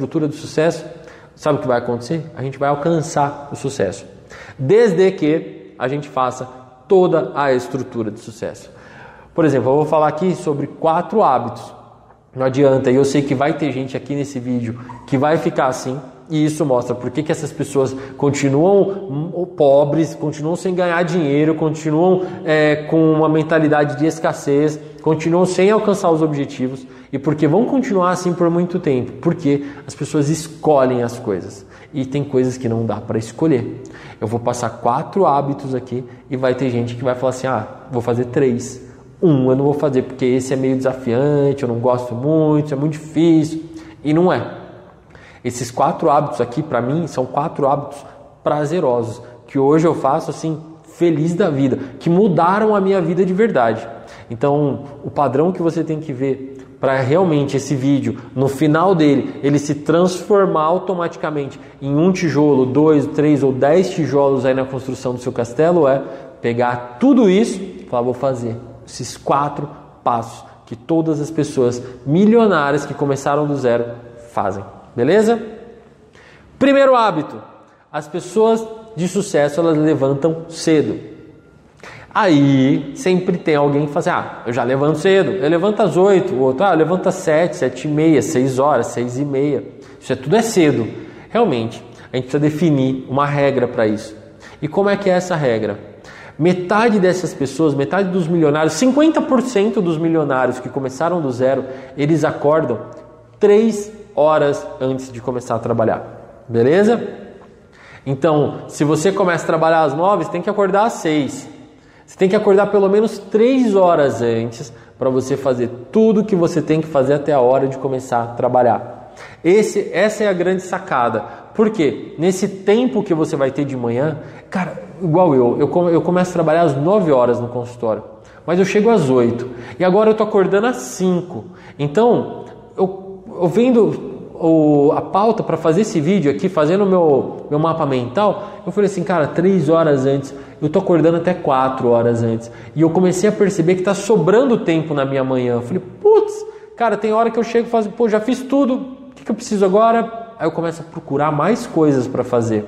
estrutura do sucesso, sabe o que vai acontecer? A gente vai alcançar o sucesso, desde que a gente faça toda a estrutura de sucesso. Por exemplo, eu vou falar aqui sobre 4 hábitos. Não adianta, e eu sei que vai ter gente aqui nesse vídeo que vai ficar assim, e isso mostra por que essas pessoas continuam pobres, continuam sem ganhar dinheiro, continuam com uma mentalidade de escassez, continuam sem alcançar os objetivos, e porque vão continuar assim por muito tempo, porque as pessoas escolhem as coisas, e tem coisas que não dá para escolher. Eu vou passar 4 hábitos aqui, e vai ter gente que vai falar assim, vou fazer 3. Eu não vou fazer porque esse é meio desafiante, eu não gosto muito, é muito difícil, e não é. Esses 4 hábitos aqui, para mim, são 4 hábitos prazerosos, que hoje eu faço assim, feliz da vida, que mudaram a minha vida de verdade. Então, o padrão que você tem que ver para realmente esse vídeo, no final dele, ele se transformar automaticamente em 1 tijolo, 2, 3 ou 10 tijolos aí na construção do seu castelo, é pegar tudo isso e falar, vou fazer esses 4 passos que todas as pessoas milionárias que começaram do zero fazem. Beleza? Primeiro hábito. As pessoas de sucesso, elas levantam cedo. Aí, sempre tem alguém que fala assim, eu já levanto cedo. Eu levanto às 8, o outro, eu levanto às 7, 7h30, 6 horas, 6h30. Isso tudo é cedo. Realmente, a gente precisa definir uma regra para isso. E como é que é essa regra? Metade dessas pessoas, metade dos milionários, 50% dos milionários que começaram do zero, eles acordam 3 horas antes de começar a trabalhar. Beleza? Então, se você começa a trabalhar às 9, você tem que acordar às 6. Você tem que acordar pelo menos 3 horas antes para você fazer tudo que você tem que fazer até a hora de começar a trabalhar. Essa é a grande sacada. Por quê? Nesse tempo que você vai ter de manhã, cara, igual eu começo a trabalhar às 9 horas no consultório, mas eu chego às 8, e agora eu tô acordando às 5, então eu vendo a pauta para fazer esse vídeo aqui, fazendo o meu mapa mental, eu falei assim, cara, 3 horas antes, eu tô acordando até 4 horas antes, e eu comecei a perceber que tá sobrando tempo na minha manhã. Eu falei, putz, cara, tem hora que eu chego e falo, já fiz tudo, o que eu preciso agora? Aí eu começo a procurar mais coisas para fazer.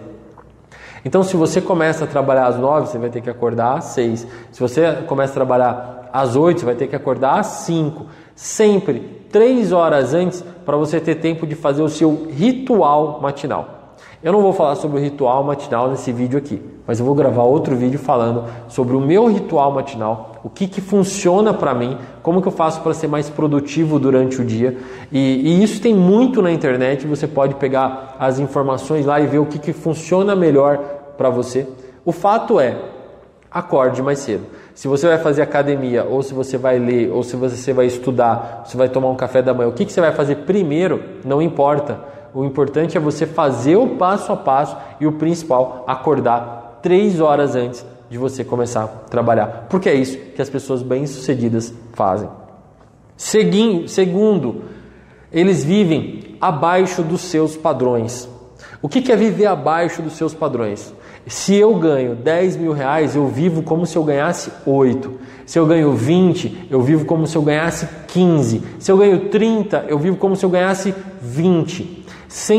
Então, se você começa a trabalhar às 9, você vai ter que acordar às 6. Se você começa a trabalhar às 8, você vai ter que acordar às 5. Sempre 3 horas antes para você ter tempo de fazer o seu ritual matinal. Eu não vou falar sobre o ritual matinal nesse vídeo aqui, mas eu vou gravar outro vídeo falando sobre o meu ritual matinal, o que funciona para mim, como que eu faço para ser mais produtivo durante o dia. E isso tem muito na internet, você pode pegar as informações lá e ver o que funciona melhor para você. O fato é, acorde mais cedo. Se você vai fazer academia, ou se você vai ler, ou se você vai estudar, se vai tomar um café da manhã, o que você vai fazer primeiro, não importa. O importante é você fazer o passo a passo e o principal, acordar 3 horas antes de você começar a trabalhar. Porque é isso que as pessoas bem-sucedidas fazem. Segundo, eles vivem abaixo dos seus padrões. O que é viver abaixo dos seus padrões? Se eu ganho 10 mil reais, eu vivo como se eu ganhasse 8. Se eu ganho 20, eu vivo como se eu ganhasse 15. Se eu ganho 30, eu vivo como se eu ganhasse 20. Sem